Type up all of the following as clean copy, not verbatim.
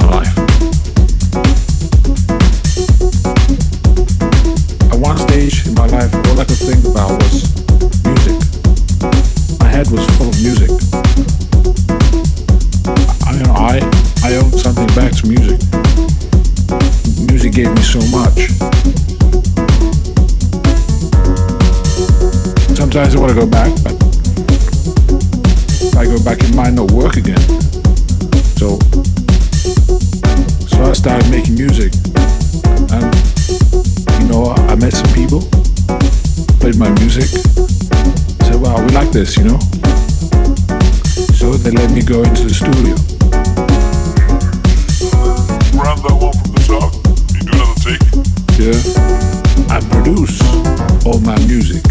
my life. At one stage in my life, all I could think about was music. My head was full of music. I owed something back to music. Music gave me so much. Sometimes I want to go back, but if I go back, it might not work again. So I started making music, and I met some people, played my music, said, "Wow, we like this," So they let me go into the studio. Round that one from the top. You do another take. Yeah. I produce all my music.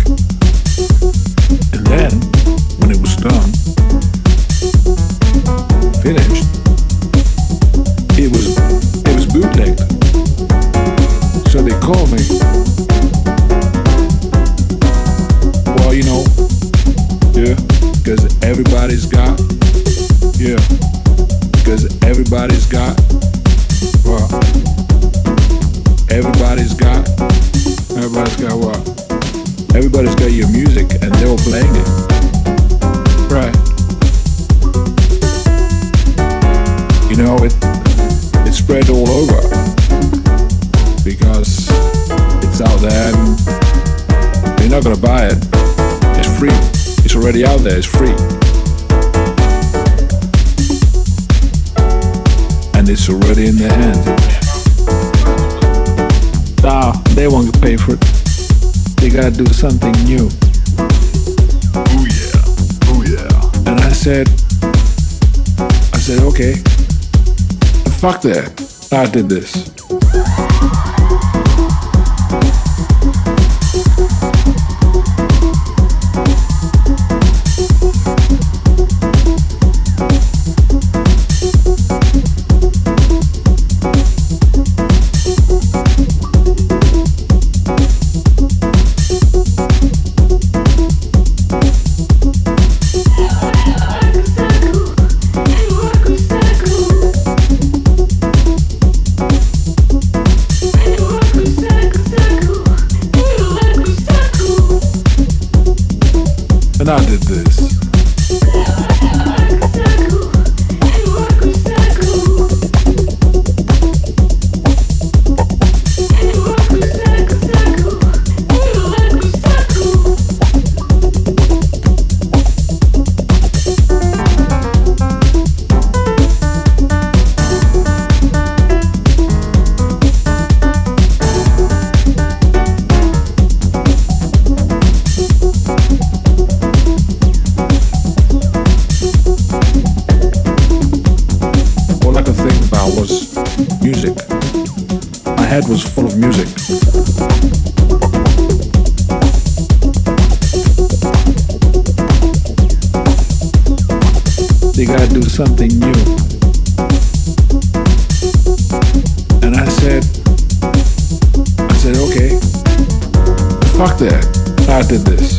And then, when it was done, finished, it was bootlegged. So they called me. Well, everybody's got what? Everybody's got your music and they're all playing it. Right. It spread all over because it's out there and you're not gonna buy it. It's free. It's already out there, it's free. And it's already in their hands. Nah, they won't pay for it. They gotta do something new. Ooh yeah, ooh yeah. And I said, okay. And fuck that. I did this. I did this. Music. My head was full of music. They gotta do something new. And I said, okay. Fuck that. I did this.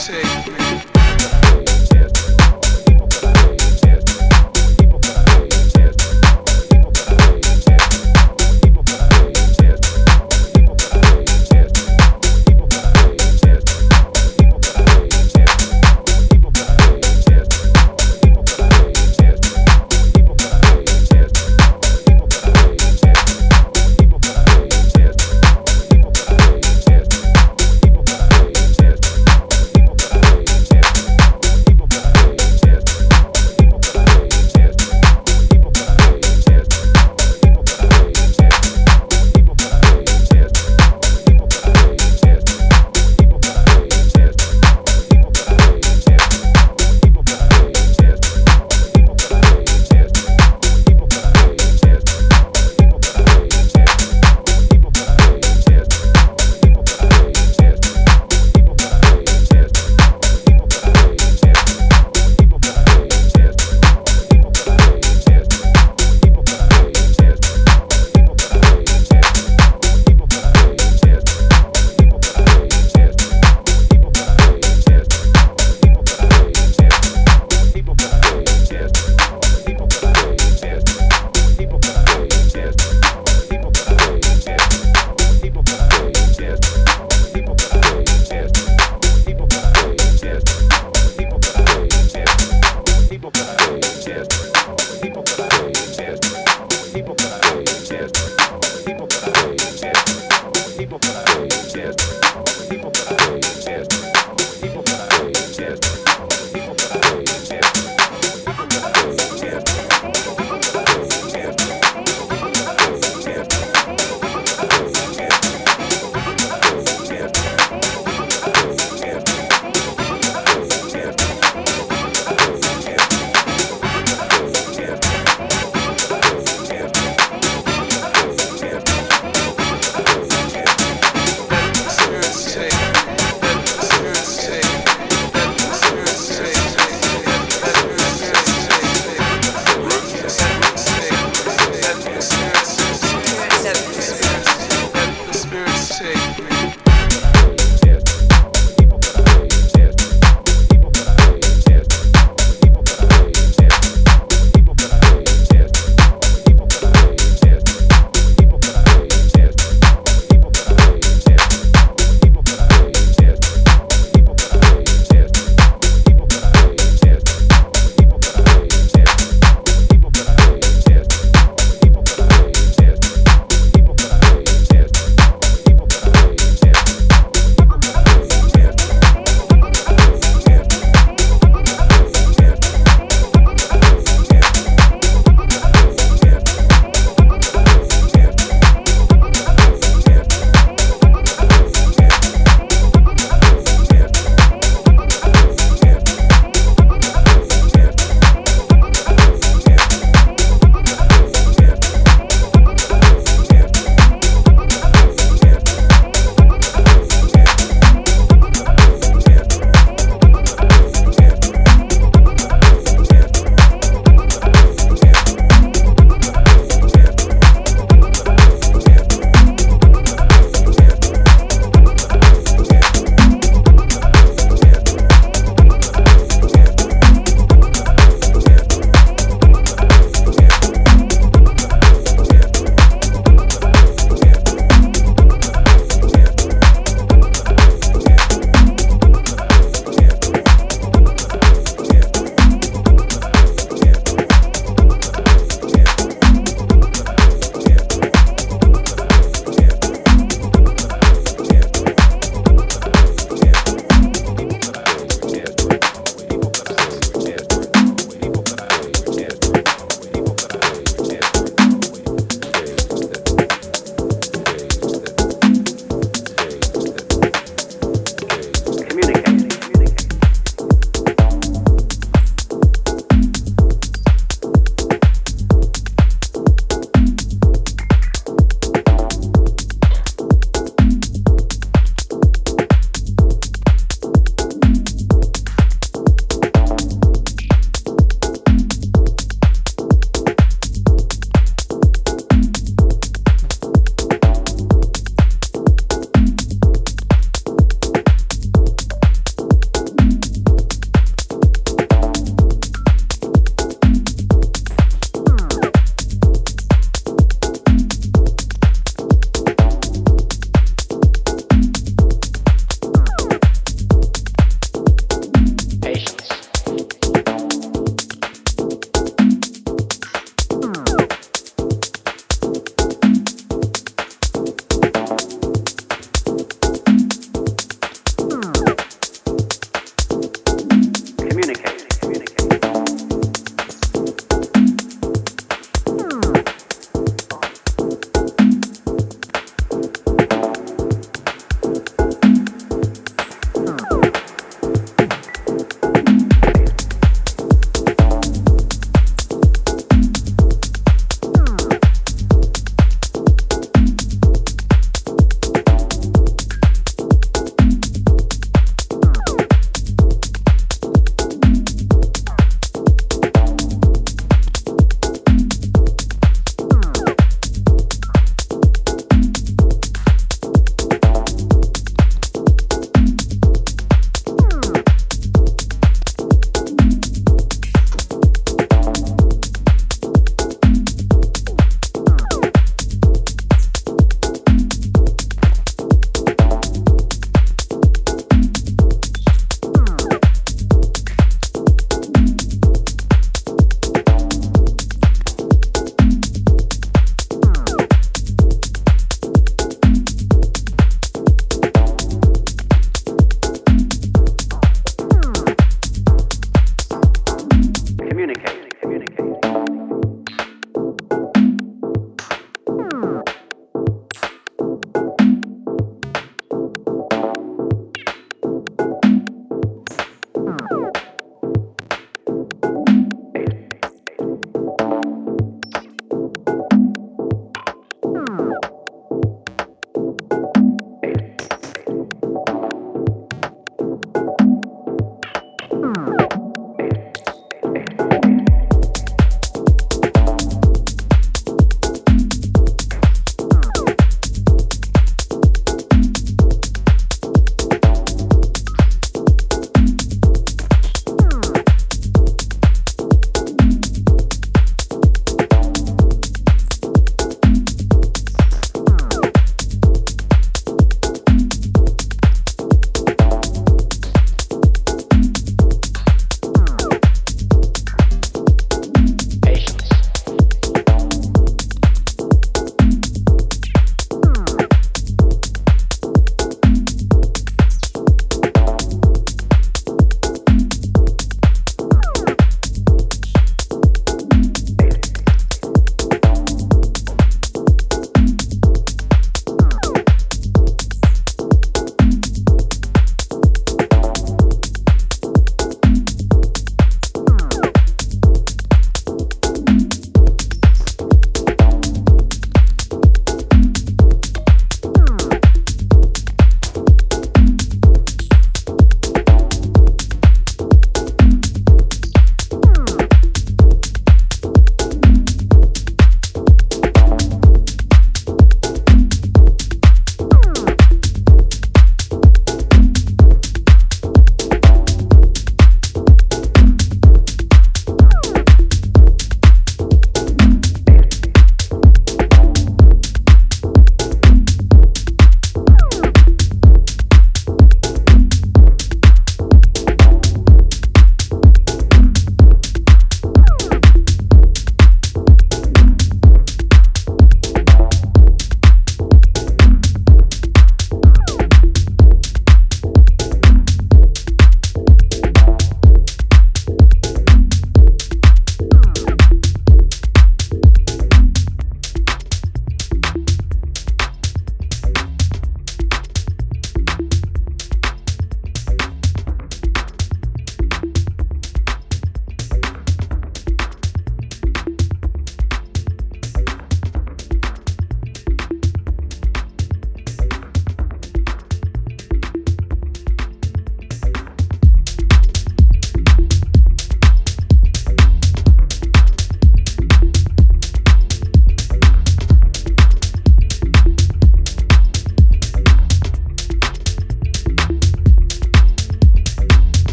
Take me.